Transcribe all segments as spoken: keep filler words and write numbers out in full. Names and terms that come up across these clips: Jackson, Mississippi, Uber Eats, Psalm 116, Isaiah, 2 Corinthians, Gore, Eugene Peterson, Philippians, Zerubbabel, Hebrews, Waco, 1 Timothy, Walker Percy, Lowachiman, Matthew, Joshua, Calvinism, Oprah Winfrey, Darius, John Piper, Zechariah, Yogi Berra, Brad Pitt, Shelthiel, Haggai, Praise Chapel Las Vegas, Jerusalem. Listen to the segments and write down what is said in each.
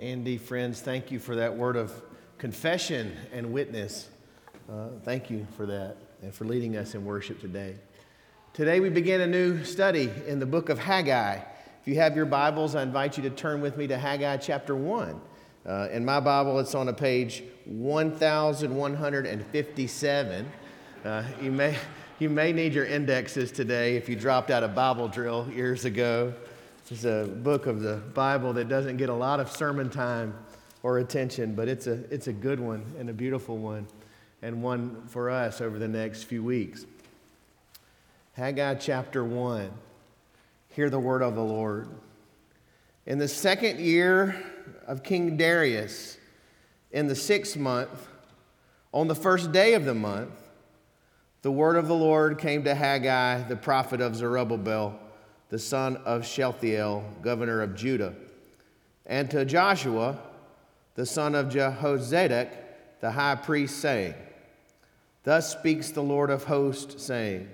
Andy, friends, thank you for that word of confession and witness. Uh, thank you for that and for leading us in worship today. Today we begin a new study in the book of Haggai. If you have your Bibles, I invite you to turn with me to Haggai chapter one. Uh, in my Bible, it's on a page eleven fifty-seven. Uh, you may you may need your indexes today if you dropped out of Bible drill years ago. This is a book of the Bible that doesn't get a lot of sermon time or attention, but it's a it's a good one and a beautiful one, and one for us over the next few weeks. Haggai chapter one. Hear the word of the Lord. In the second year of King Darius, in the sixth month, on the first day of the month, the word of the Lord came to Haggai, the prophet of Zerubbabel, the son of Shelthiel, governor of Judah, and to Joshua, the son of Jehozadak, the high priest, saying, Thus speaks the Lord of hosts, saying,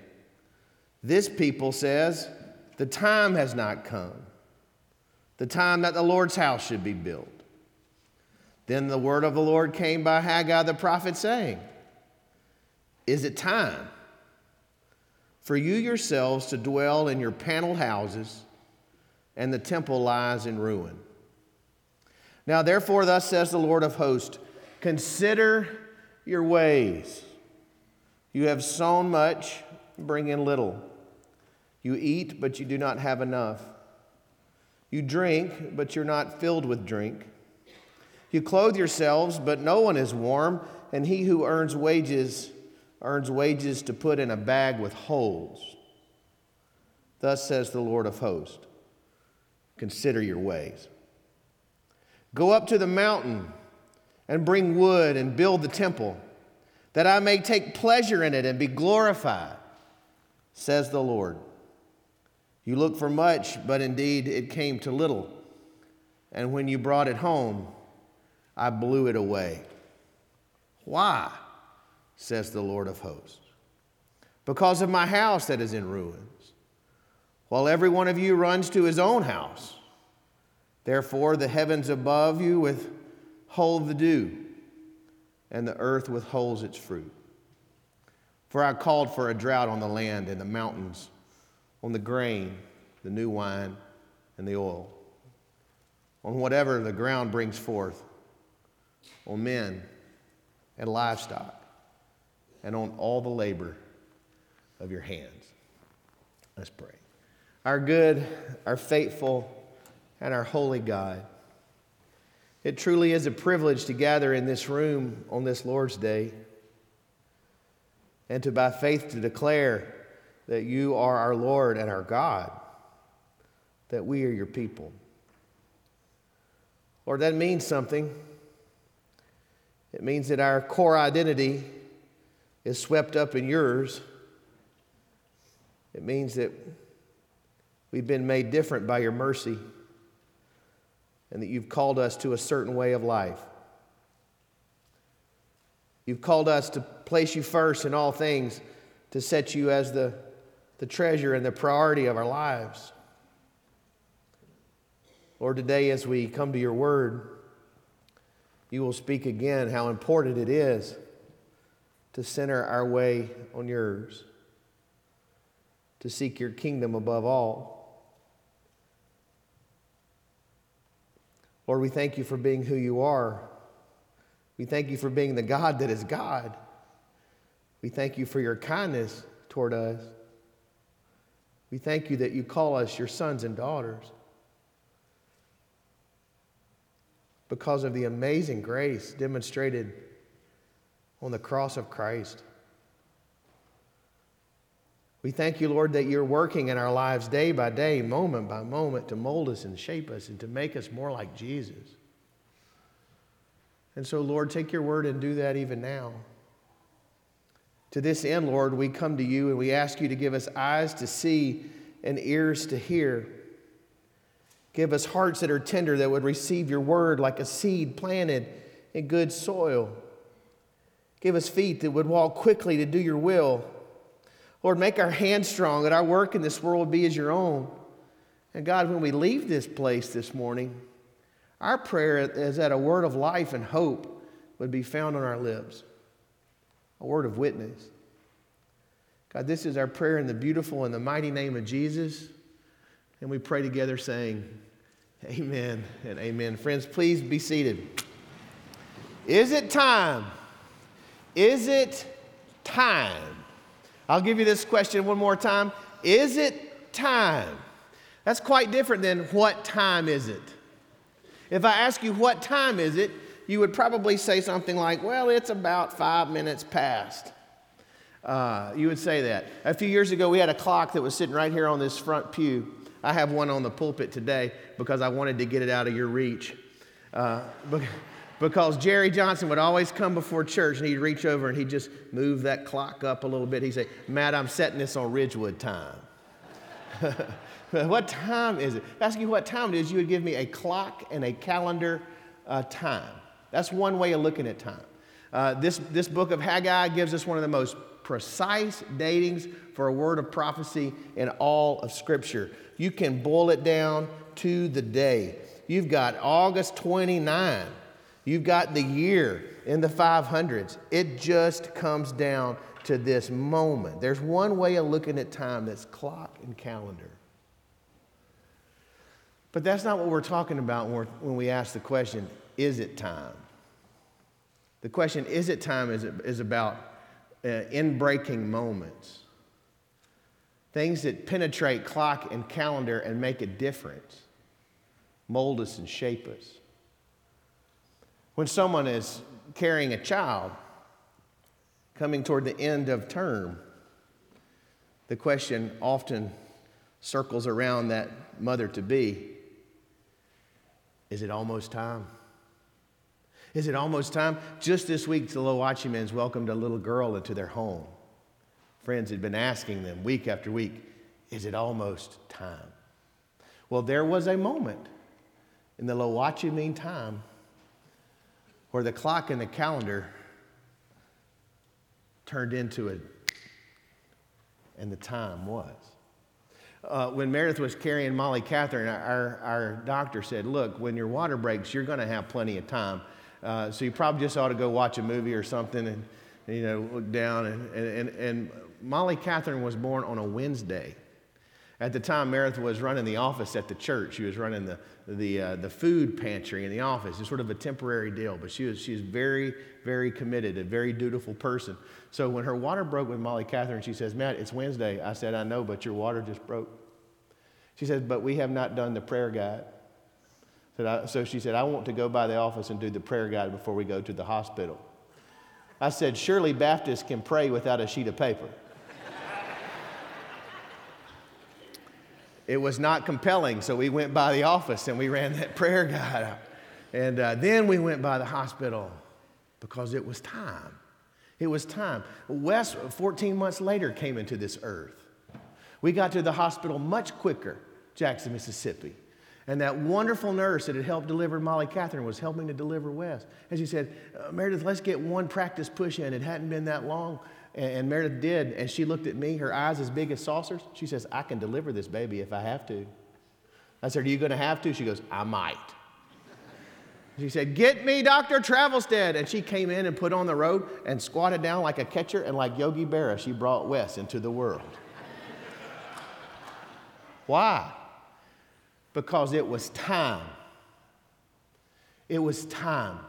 This people says, The time has not come, the time that the Lord's house should be built. Then the word of the Lord came by Haggai the prophet, saying, Is it time for you yourselves to dwell in your paneled houses, and the temple lies in ruin? Now therefore, thus says the Lord of hosts, Consider your ways. You have sown much, bring in little. You eat, but you do not have enough. You drink, but you're not filled with drink. You clothe yourselves, but no one is warm, and he who earns wages earns wages to put in a bag with holes. Thus says the Lord of hosts, Consider your ways. Go up to the mountain and bring wood and build the temple, that I may take pleasure in it and be glorified, says the Lord. You looked for much, but indeed it came to little. And when you brought it home, I blew it away. Why? Says the Lord of hosts. Because of my house that is in ruins, while every one of you runs to his own house. Therefore the heavens above you withhold the dew, and the earth withholds its fruit. For I called for a drought on the land and the mountains, on the grain, the new wine, and the oil, on whatever the ground brings forth, on men and livestock, and on all the labor of your hands. Let's pray. Our good, our faithful, and our holy God, it truly is a privilege to gather in this room on this Lord's Day and to, by faith, to declare that you are our Lord and our God, that we are your people. Lord, that means something. It means that our core identity is swept up in yours. It means that we've been made different by your mercy and that you've called us to a certain way of life. You've called us to place you first in all things, to set you as the the treasure and the priority of our lives. Lord, today as we come to your word, you will speak again how important it is to center our way on yours, to seek your kingdom above all. Lord, we thank you for being who you are. We thank you for being the God that is God. We thank you for your kindness toward us. We thank you that you call us your sons and daughters. Because of the amazing grace demonstrated on the cross of Christ. We thank you, Lord, that you're working in our lives day by day, moment by moment, to mold us and shape us and to make us more like Jesus. And so, Lord, take your word and do that even now. To this end, Lord, we come to you and we ask you to give us eyes to see and ears to hear. Give us hearts that are tender, that would receive your word like a seed planted in good soil. Give us feet that would walk quickly to do your will. Lord, make our hands strong, that our work in this world be as your own. And God, when we leave this place this morning, Our prayer is that a word of life and hope would be found on our lips, a word of witness. God, this is our prayer in the beautiful and the mighty name of Jesus. And we pray together saying, amen and amen. Friends, please be seated. Is it time? Is it time? I'll give you this question one more time. Is it time? That's quite different than what time is it? If I ask you what time is it, you would probably say something like, well, it's about five minutes past. Uh, you would say that. A few years ago, we had a clock that was sitting right here on this front pew. I have one on the pulpit today because I wanted to get it out of your reach. Uh, because Jerry Johnson would always come before church and he'd reach over and he'd just move that clock up a little bit. He'd say, Matt, I'm setting this on Ridgewood time. What time is it? If I ask you what time it is, you would give me a clock and a calendar uh, time. That's one way of looking at time. Uh, this, this book of Haggai gives us one of the most precise datings for a word of prophecy in all of Scripture. You can boil it down to the day. You've got August twenty-ninth. You've got the year in the five hundreds. It just comes down to this moment. There's one way of looking at time, that's clock and calendar. But that's not what we're talking about when, when we ask the question, is it time? The question, is it time, is, it, is about uh, in-breaking moments. Things that penetrate clock and calendar and make a difference, mold us and shape us. When someone is carrying a child, coming toward the end of term, the question often circles around that mother-to-be. Is it almost time? Is it almost time? Just this week, the Lowachimans welcomed a little girl into their home. Friends had been asking them week after week, is it almost time? Well, there was a moment in the Lowachiman time where the clock and the calendar turned into a, and the time was. Uh, when Meredith was carrying Molly Catherine, our, our doctor said, look, when your water breaks, you're going to have plenty of time. Uh, so you probably just ought to go watch a movie or something and, you know, look down. And, and, and Molly Catherine was born on a Wednesday. At the time, Meredith was running the office at the church. She was running the the, uh, the food pantry in the office. It's sort of a temporary deal, but she was she was very, very committed, a very dutiful person. So when her water broke with Molly Catherine, she says, Matt, it's Wednesday. I said, I know, but your water just broke. She says, but we have not done the prayer guide. So she said, I want to go by the office and do the prayer guide before we go to the hospital. I said, surely Baptists can pray without a sheet of paper. It was not compelling, so we went by the office and we ran that prayer guide up. And uh, then we went by the hospital because it was time. It was time. Wes, fourteen months later, came into this earth. We got to the hospital much quicker, Jackson, Mississippi. And that wonderful nurse that had helped deliver Molly Catherine was helping to deliver Wes. And she said, Meredith, let's get one practice push in. It hadn't been that long. And Meredith did, and she looked at me, her eyes as big as saucers. She says, I can deliver this baby if I have to. I said, are you going to have to? She goes, I might. She said, get me Doctor Travelstead. And she came in and put on the robe and squatted down like a catcher, and like Yogi Berra, she brought Wes into the world. Why? Because it was time. It was time.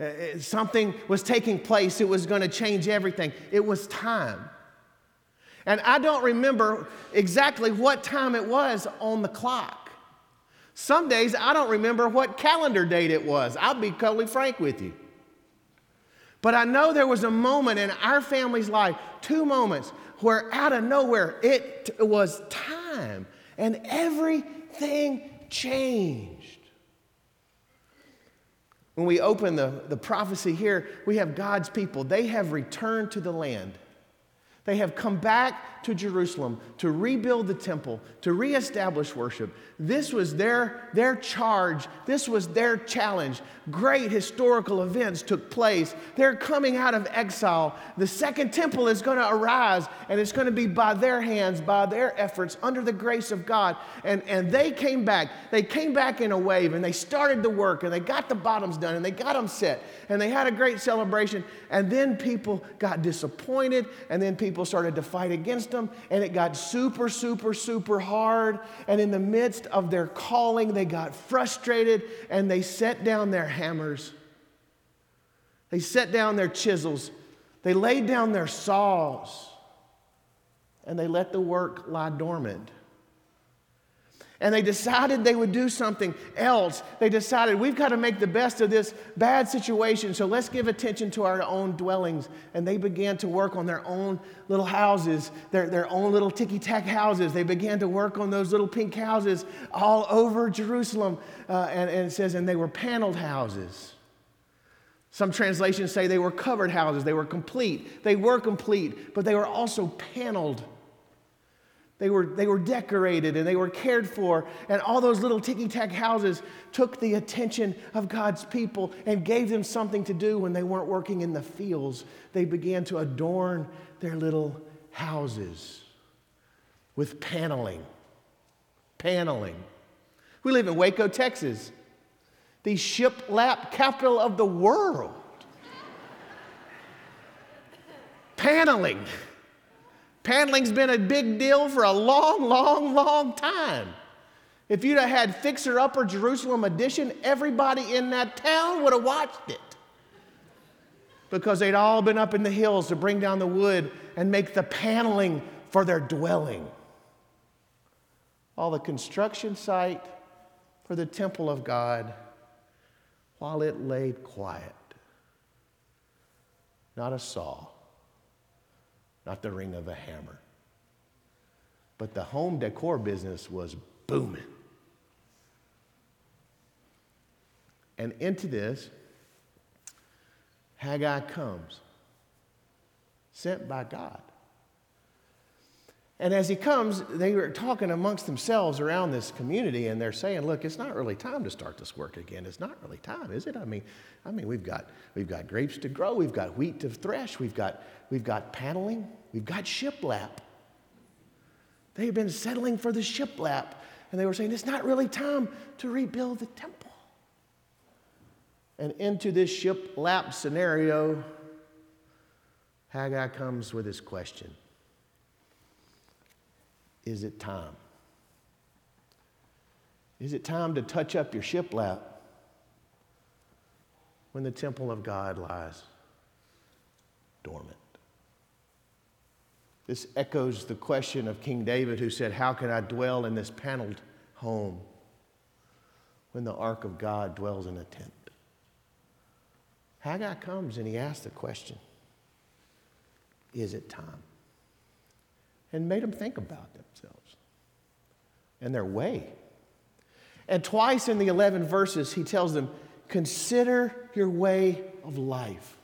Uh, something was taking place. It was going to change everything. It was time. And I don't remember exactly what time it was on the clock. Some days I don't remember what calendar date it was. I'll be totally frank with you. But I know there was a moment in our family's life, two moments, where out of nowhere it was time and everything changed. When we open the, the prophecy here, we have God's people. They have returned to the land. They have come back to Jerusalem to rebuild the temple, to reestablish worship. This was their, their charge. This was their challenge. Great historical events took place. They're coming out of exile. The second temple is going to arise, and it's going to be by their hands, by their efforts, under the grace of God. And, and they came back. They came back in a wave, and they started the work, and they got the bottoms done, and they got them set, and they had a great celebration. And then people got disappointed, and then people started to fight against them, and it got super, super, super hard. And in the midst of their calling, they got frustrated, and they set down their hammers. They set down their chisels. They laid down their saws, and they let the work lie dormant. And they decided they would do something else. They decided, we've got to make the best of this bad situation, so let's give attention to our own dwellings. And they began to work on their own little houses, their, their own little ticky-tack houses. They began to work on those little pink houses all over Jerusalem. Uh, and, and it says, and they were paneled houses. Some translations say they were covered houses. They were complete. They were complete, but they were also paneled. They were, they were decorated, and they were cared for, and all those little ticky-tack houses took the attention of God's people and gave them something to do when they weren't working in the fields. They began to adorn their little houses with paneling. Paneling. We live in Waco, Texas, the shiplap capital of the world. Paneling. Paneling's been a big deal for a long, long, long time. If you'd have had Fixer Upper Jerusalem Edition, everybody in that town would have watched it, because they'd all been up in the hills to bring down the wood and make the paneling for their dwelling. All the construction site for the temple of God while it lay quiet. Not a saw. Not the ring of a hammer. But the home decor business was booming. And into this, Haggai comes, sent by God. And as he comes, they were talking amongst themselves around this community, and they're saying, look, it's not really time to start this work again. It's not really time, is it? I mean, I mean, we've got we've got grapes to grow, we've got wheat to thresh, we've got we've got paneling, we've got shiplap. They've been settling for the shiplap, and they were saying, it's not really time to rebuild the temple. And into this shiplap scenario, Haggai comes with his question. Is it time? Is it time to touch up your shiplap when the temple of God lies dormant? This echoes the question of King David, who said, how can I dwell in this paneled home when the ark of God dwells in a tent? Haggai comes and he asks the question, is it time? And made them think about themselves and their way. And twice in the eleven verses, he tells them, consider your way of life.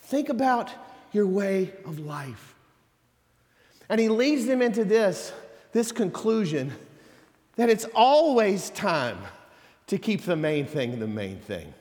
Think about your way of life. And he leads them into this, this conclusion that it's always time to keep the main thing the main thing.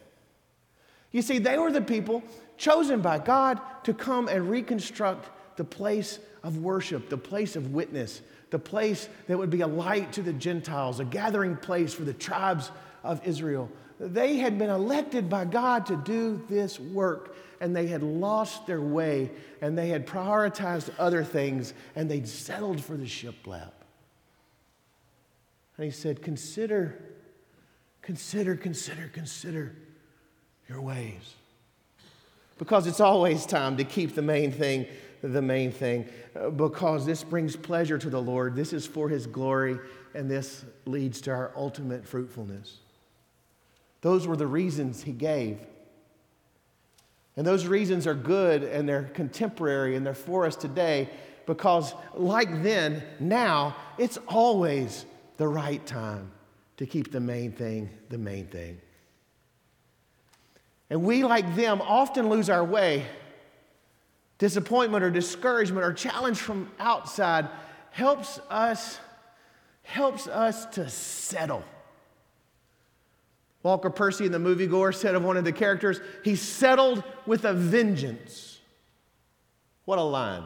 You see, they were the people chosen by God to come and reconstruct the place of worship, the place of witness, the place that would be a light to the Gentiles, a gathering place for the tribes of Israel. They had been elected by God to do this work, and they had lost their way, and they had prioritized other things, and they'd settled for the shiplap. And he said, consider, consider, consider, consider your ways, because it's always time to keep the main thing the main thing, because this brings pleasure to the Lord. This is for His glory, and this leads to our ultimate fruitfulness. Those were the reasons he gave. And those reasons are good, and they're contemporary, and they're for us today, because like then, now, it's always the right time to keep the main thing the main thing. And we, like them, often lose our way disappointment or discouragement or challenge from outside helps us, helps us to settle. Walker Percy in the movie Gore said of one of the characters, he settled with a vengeance. What a line.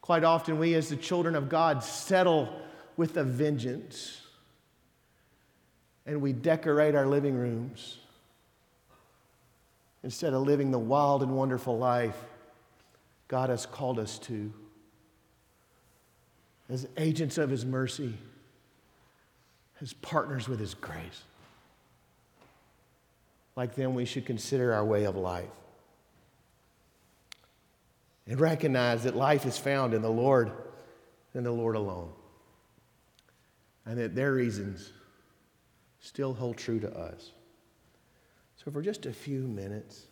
Quite often we as the children of God settle with a vengeance. And we decorate our living rooms instead of living the wild and wonderful life God has called us to as agents of His mercy, as partners with His grace. Like them, we should consider our way of life and recognize that life is found in the Lord and the Lord alone, and that their reasons still hold true to us. So for just a few minutes,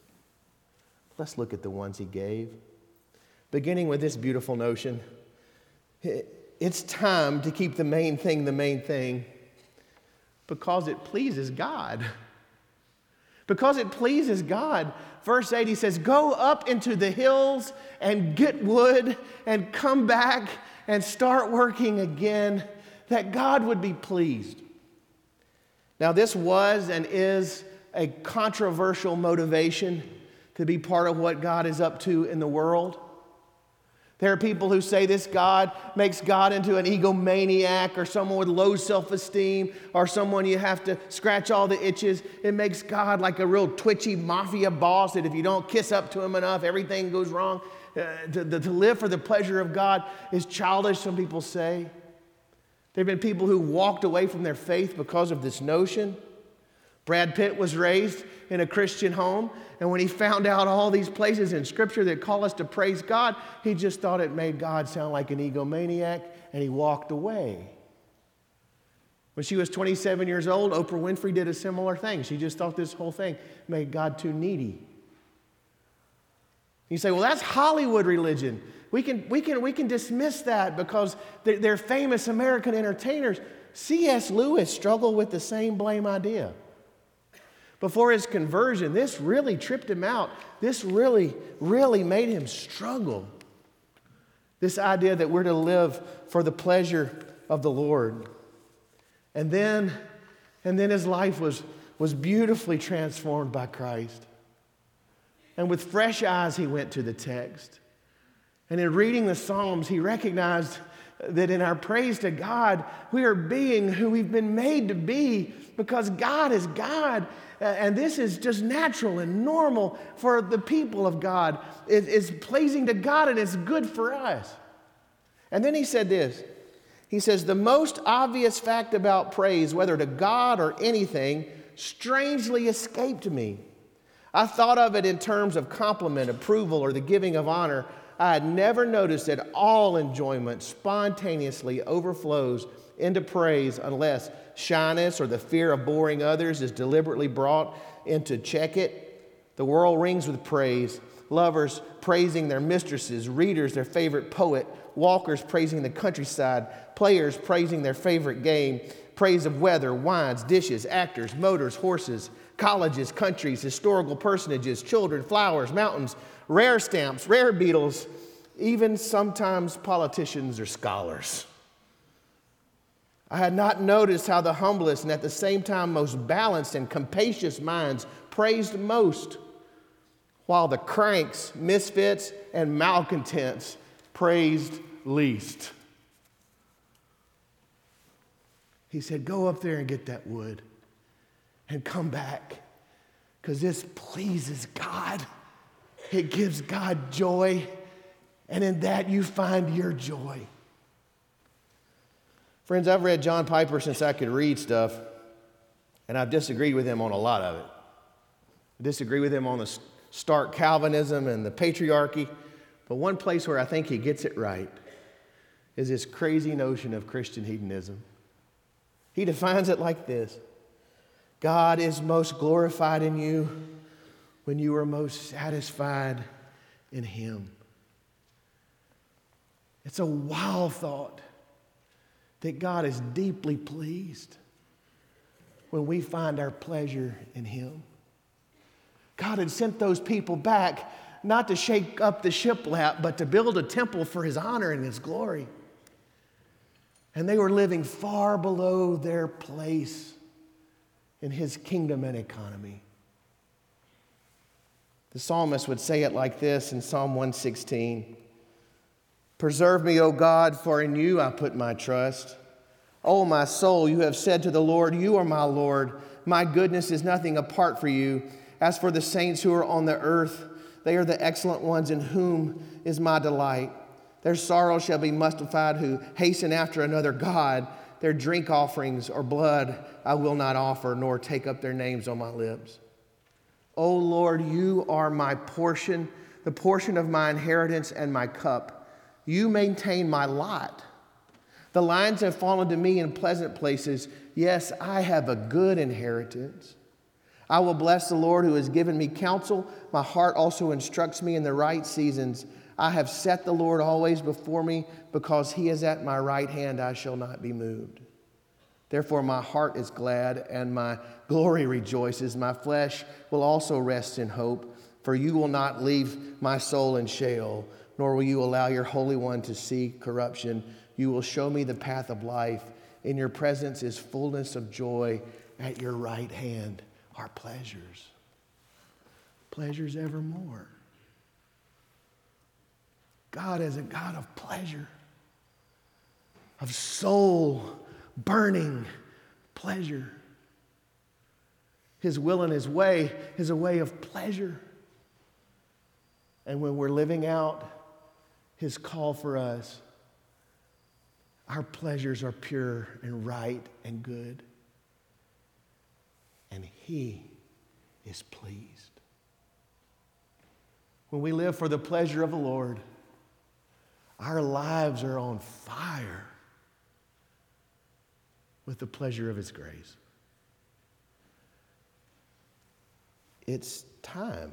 let's look at the ones He gave, beginning with this beautiful notion. It's time to keep the main thing the main thing because it pleases God. Because it pleases God. Verse eight, he says, go up into the hills and get wood and come back and start working again, that God would be pleased. Now, this was and is a controversial motivation to be part of what God is up to in the world. There are people who say this God makes God into an egomaniac or someone with low self-esteem or someone you have to scratch all the itches. It makes God like a real twitchy mafia boss that if you don't kiss up to him enough, everything goes wrong. Uh, to, to live for the pleasure of God is childish, some people say. There have been people who walked away from their faith because of this notion. Brad Pitt was raised in a Christian home, and when he found out all these places in Scripture that call us to praise God, he just thought it made God sound like an egomaniac, and he walked away. When she was twenty-seven years old, Oprah Winfrey did a similar thing. She just thought this whole thing made God too needy. You say, well, that's Hollywood religion. We can, we can, we can dismiss that because they're, they're famous American entertainers. C S. Lewis struggled with the same blame idea. Before his conversion, this really tripped him out. This really, really made him struggle. This idea that we're to live for the pleasure of the Lord. And then, and then his life was, was beautifully transformed by Christ. And with fresh eyes, he went to the text. And in reading the Psalms, he recognized that in our praise to God, we are being who we've been made to be because God is God. And this is just natural and normal for the people of God. It, it's pleasing to God and it's good for us. And then he said this. He says, the most obvious fact about praise, whether to God or anything, strangely escaped me. I thought of it in terms of compliment, approval, or the giving of honor. I had never noticed that all enjoyment spontaneously overflows into praise unless shyness or the fear of boring others is deliberately brought into check it. The world rings with praise. Lovers praising their mistresses, readers their favorite poet, walkers praising the countryside, players praising their favorite game, praise of weather, wines, dishes, actors, motors, horses, colleges, countries, historical personages, children, flowers, mountains, rare stamps, rare beetles, even sometimes politicians or scholars. I had not noticed how the humblest and at the same time most balanced and capacious minds praised most, while the cranks, misfits, and malcontents praised least. He said, go up there and get that wood. And come back, because this pleases God. It gives God joy, and in that you find your joy. Friends, I've read John Piper since I could read stuff, and I've disagreed with him on a lot of it. I disagree with him on the stark Calvinism and the patriarchy, but one place where I think he gets it right is this crazy notion of Christian hedonism. He defines it like this. God is most glorified in you when you are most satisfied in Him. It's a wild thought that God is deeply pleased when we find our pleasure in Him. God had sent those people back not to shake up the shiplap, but to build a temple for his honor and his glory. And they were living far below their place in his kingdom and economy. The psalmist would say it like this in Psalm one sixteen. Preserve me, O God, for in you I put my trust. O my soul, you have said to the Lord, you are my Lord. My goodness is nothing apart from you. As for the saints who are on the earth, they are the excellent ones in whom is my delight. Their sorrow shall be mystified who hasten after another God. Their drink offerings or blood I will not offer, nor take up their names on my lips. O Lord, you are my portion, the portion of my inheritance and my cup. You maintain my lot. The lines have fallen to me in pleasant places. Yes, I have a good inheritance. I will bless the Lord who has given me counsel. My heart also instructs me in the right seasons. I have set the Lord always before me. Because he is at my right hand, I shall not be moved. Therefore my heart is glad and my glory rejoices. My flesh will also rest in hope. For you will not leave my soul in Sheol, nor will you allow your Holy One to see corruption. You will show me the path of life. In your presence is fullness of joy. At your right hand are pleasures. Pleasures evermore. God is a God of pleasure, of soul burning pleasure. His will and his way is a way of pleasure. And when we're living out his call for us, our pleasures are pure and right and good. And he is pleased. When we live for the pleasure of the Lord, our lives are on fire with the pleasure of his grace. It's time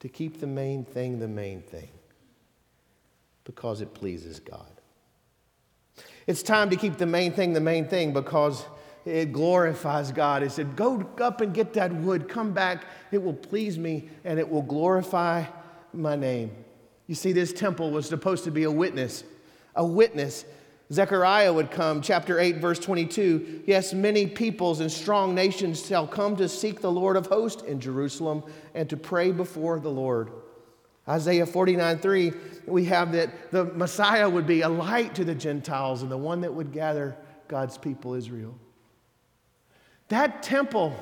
to keep the main thing the main thing because it pleases God. It's time to keep the main thing the main thing because it glorifies God. He said, go up and get that wood. Come back. It will please me and it will glorify my name. You see, this temple was supposed to be a witness. A witness. Zechariah would come, chapter eight, verse twenty-two. Yes, many peoples and strong nations shall come to seek the Lord of hosts in Jerusalem and to pray before the Lord. Isaiah forty-nine three, we have that the Messiah would be a light to the Gentiles and the one that would gather God's people Israel. That temple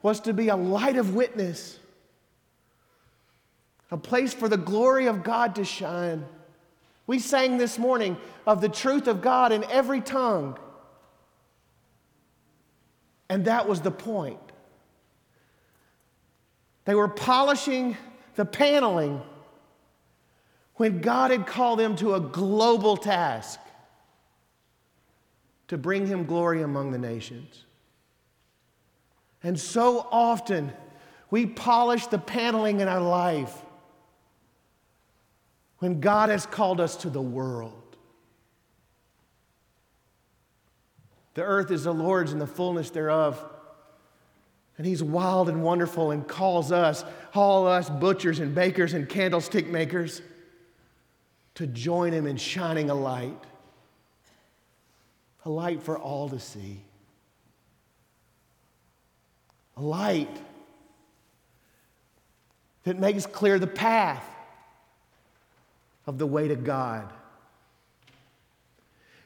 was to be a light of witness, a place for the glory of God to shine. We sang this morning of the truth of God in every tongue. And that was the point. They were polishing the paneling when God had called them to a global task to bring him glory among the nations. And so often, we polish the paneling in our life when God has called us to the world. The earth is the Lord's and the fullness thereof. And he's wild and wonderful and calls us, all us butchers and bakers and candlestick makers, to join him in shining a light. A light for all to see. A light that makes clear the path of the way to God.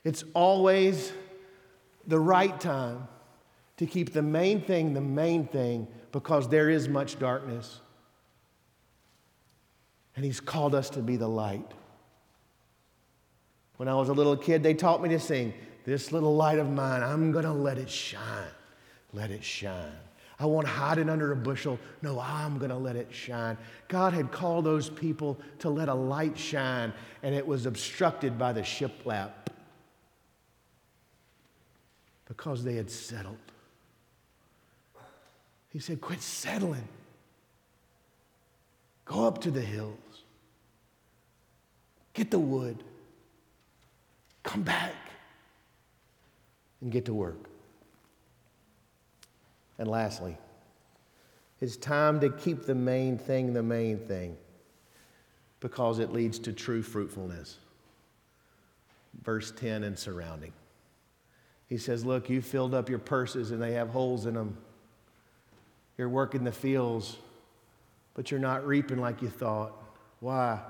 It's always the right time to keep the main thing the main thing because there is much darkness. And he's called us to be the light. When I was a little kid, they taught me to sing, this little light of mine, I'm going to let it shine. Let it shine. I won't hide it under a bushel. No, I'm going to let it shine. God had called those people to let a light shine, and it was obstructed by the shiplap because they had settled. He said, quit settling. Go up to the hills. Get the wood. Come back and get to work. And lastly, It's time to keep the main thing the main thing because it leads to true fruitfulness. Verse ten and surrounding. He says, look, you filled up your purses and they have holes in them. You're working the fields, but you're not reaping like you thought. Why?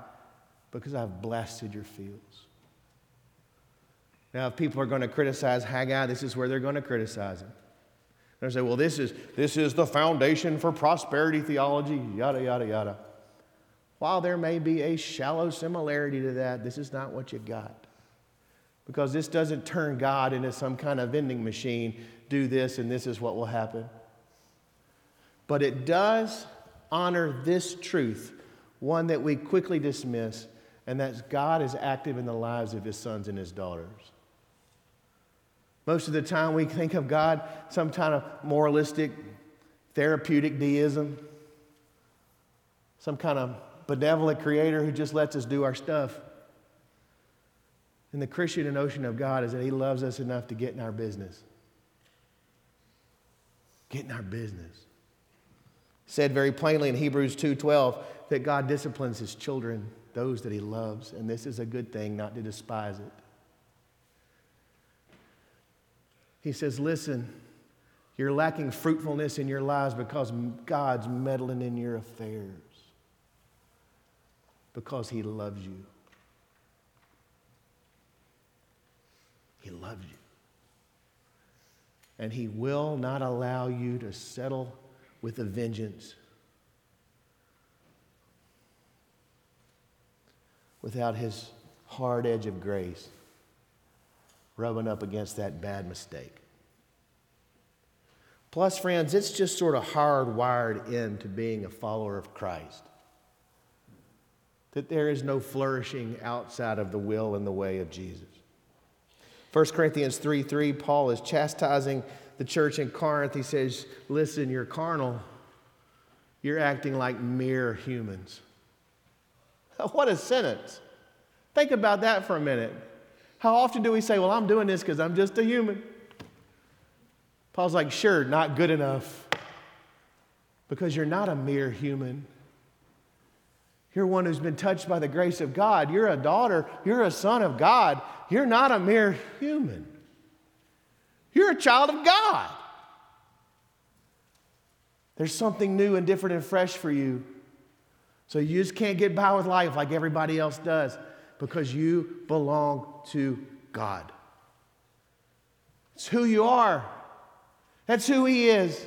Because I've blasted your fields. Now, if people are going to criticize Haggai, this is where they're going to criticize him. They're going to say, well, this is, this is the foundation for prosperity theology, yada, yada, yada. While there may be a shallow similarity to that, this is not what you got. Because this doesn't turn God into some kind of vending machine, do this and this is what will happen. But it does honor this truth, one that we quickly dismiss, and that's God is active in the lives of his sons and his daughters. Most of the time we think of God some kind of moralistic, therapeutic deism, some kind of benevolent creator who just lets us do our stuff. And the Christian notion of God is that he loves us enough to get in our business. Get in our business. Said very plainly in Hebrews two twelve that God disciplines his children, those that he loves, and this is a good thing, not to despise it. He says, listen, you're lacking fruitfulness in your lives because God's meddling in your affairs, because he loves you. He loves you. And he will not allow you to settle with a vengeance without his hard edge of grace rubbing up against that bad mistake. Plus, friends, it's just sort of hardwired into being a follower of Christ that there is no flourishing outside of the will and the way of Jesus. First Corinthians three three, Paul is chastising the church in Corinth. He says, listen, you're carnal. You're acting like mere humans. What a sentence. Think about that for a minute. How often do we say, well, I'm doing this because I'm just a human? Paul's like, sure, not good enough. Because you're not a mere human. You're one who's been touched by the grace of God. You're a daughter. You're a son of God. You're not a mere human. You're a child of God. There's something new and different and fresh for you. So you just can't get by with life like everybody else does because you belong to God. It's who you are. That's who he is.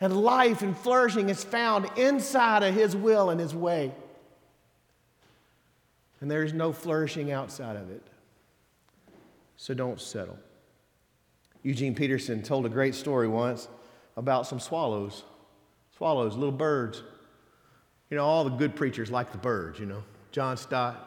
And life and flourishing is found inside of his will and his way. And there is no flourishing outside of it. So don't settle. Eugene Peterson told a great story once about some swallows. Swallows, little birds. You know, all the good preachers like the birds, you know. John Stott,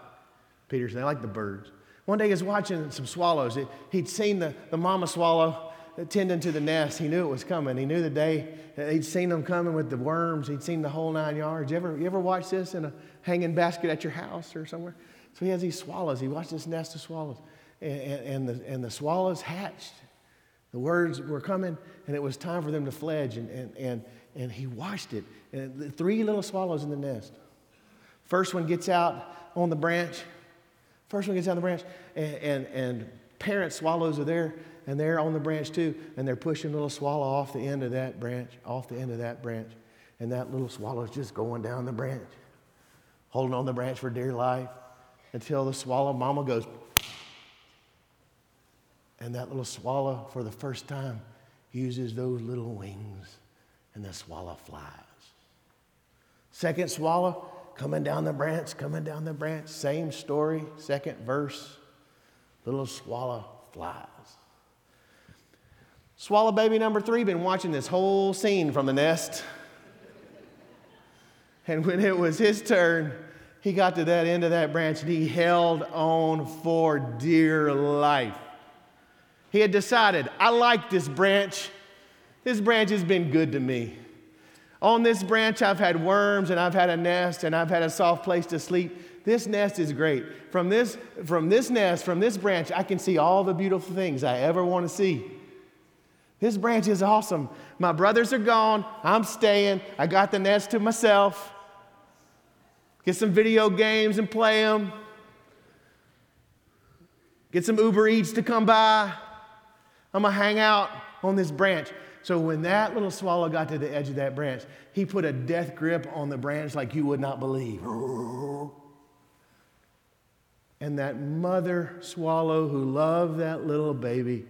Peterson, they like the birds. One day he was watching some swallows. He'd seen the, the mama swallow tending to the nest. He knew it was coming. He knew the day. He'd seen them coming with the worms. He'd seen the whole nine yards. You ever, you ever watch this in a hanging basket at your house or somewhere? So he has these swallows. He watched this nest of swallows. And, and, and, the, and the swallows hatched. The words were coming, and it was time for them to fledge, and, and, and, and he watched it. And three little swallows in the nest. First one gets out on the branch. First one gets out on the branch, and, and, and parent swallows are there, and they're on the branch too, and they're pushing little swallow off the end of that branch, off the end of that branch, and that little swallow's just going down the branch, holding on the branch for dear life until the swallow mama goes... And that little swallow, for the first time, uses those little wings, and the swallow flies. Second swallow, coming down the branch, coming down the branch. Same story, second verse. Little swallow flies. Swallow baby number three been watching this whole scene from the nest. And when it was his turn, he got to that end of that branch, and he held on for dear life. He had decided, I like this branch. This branch has been good to me. On this branch, I've had worms, and I've had a nest, and I've had a soft place to sleep. This nest is great. From this, from this nest, from this branch, I can see all the beautiful things I ever want to see. This branch is awesome. My brothers are gone. I'm staying. I got the nest to myself. Get some video games and play them. Get some Uber Eats to come by. I'm going to hang out on this branch. So when that little swallow got to the edge of that branch, he put a death grip on the branch like you would not believe. And that mother swallow who loved that little baby.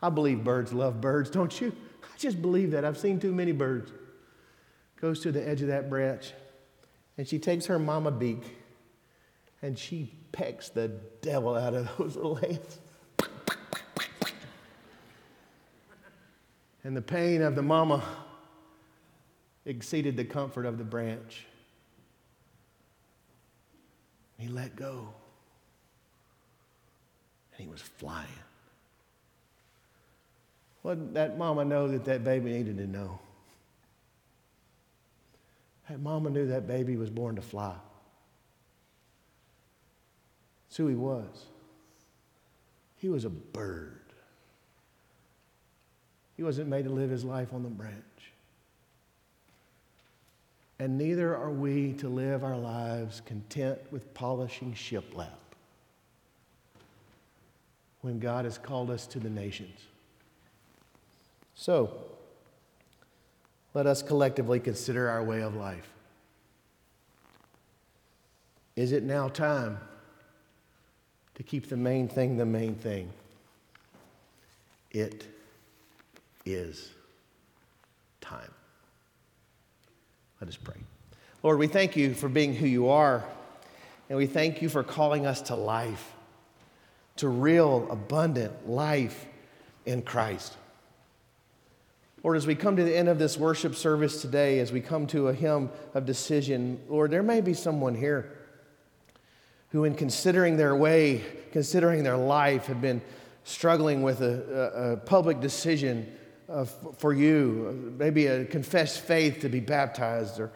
I believe birds love birds, don't you? I just believe that. I've seen too many birds. Goes to the edge of that branch, and she takes her mama beak, and she pecks the devil out of those little hands. And the pain of the mama exceeded the comfort of the branch. He let go. And he was flying. What did that mama know that that baby needed to know? That mama knew that baby was born to fly. That's who he was. He was a bird. He wasn't made to live his life on the branch. And neither are we to live our lives content with polishing shiplap when God has called us to the nations. So, let us collectively consider our way of life. Is it now time to keep the main thing the main thing? It is time. Let us pray. Lord, we thank you for being who you are, and we thank you for calling us to life, to real, abundant life in Christ. Lord, as we come to the end of this worship service today, as we come to a hymn of decision, Lord, there may be someone here who, in considering their way, considering their life, have been struggling with a, a, a public decision Uh, f- for you, maybe a confessed faith to be baptized, or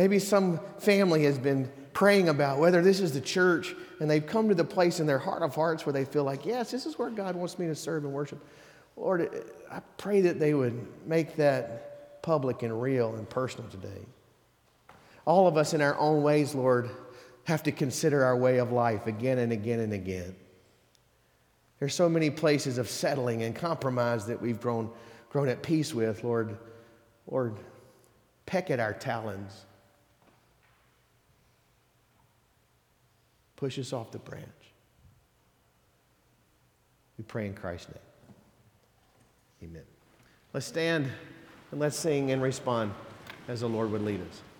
maybe some family has been praying about whether this is the church, and they've come to the place in their heart of hearts where they feel like, yes, this is where God wants me to serve and worship. Lord, I pray that they would make that public and real and personal today. All of us in our own ways, Lord, have to consider our way of life again and again and again. There's so many places of settling and compromise that we've grown grown at peace with, Lord, Lord, peck at our talons. Push us off the branch. We pray in Christ's name. Amen. Let's stand and let's sing and respond as the Lord would lead us.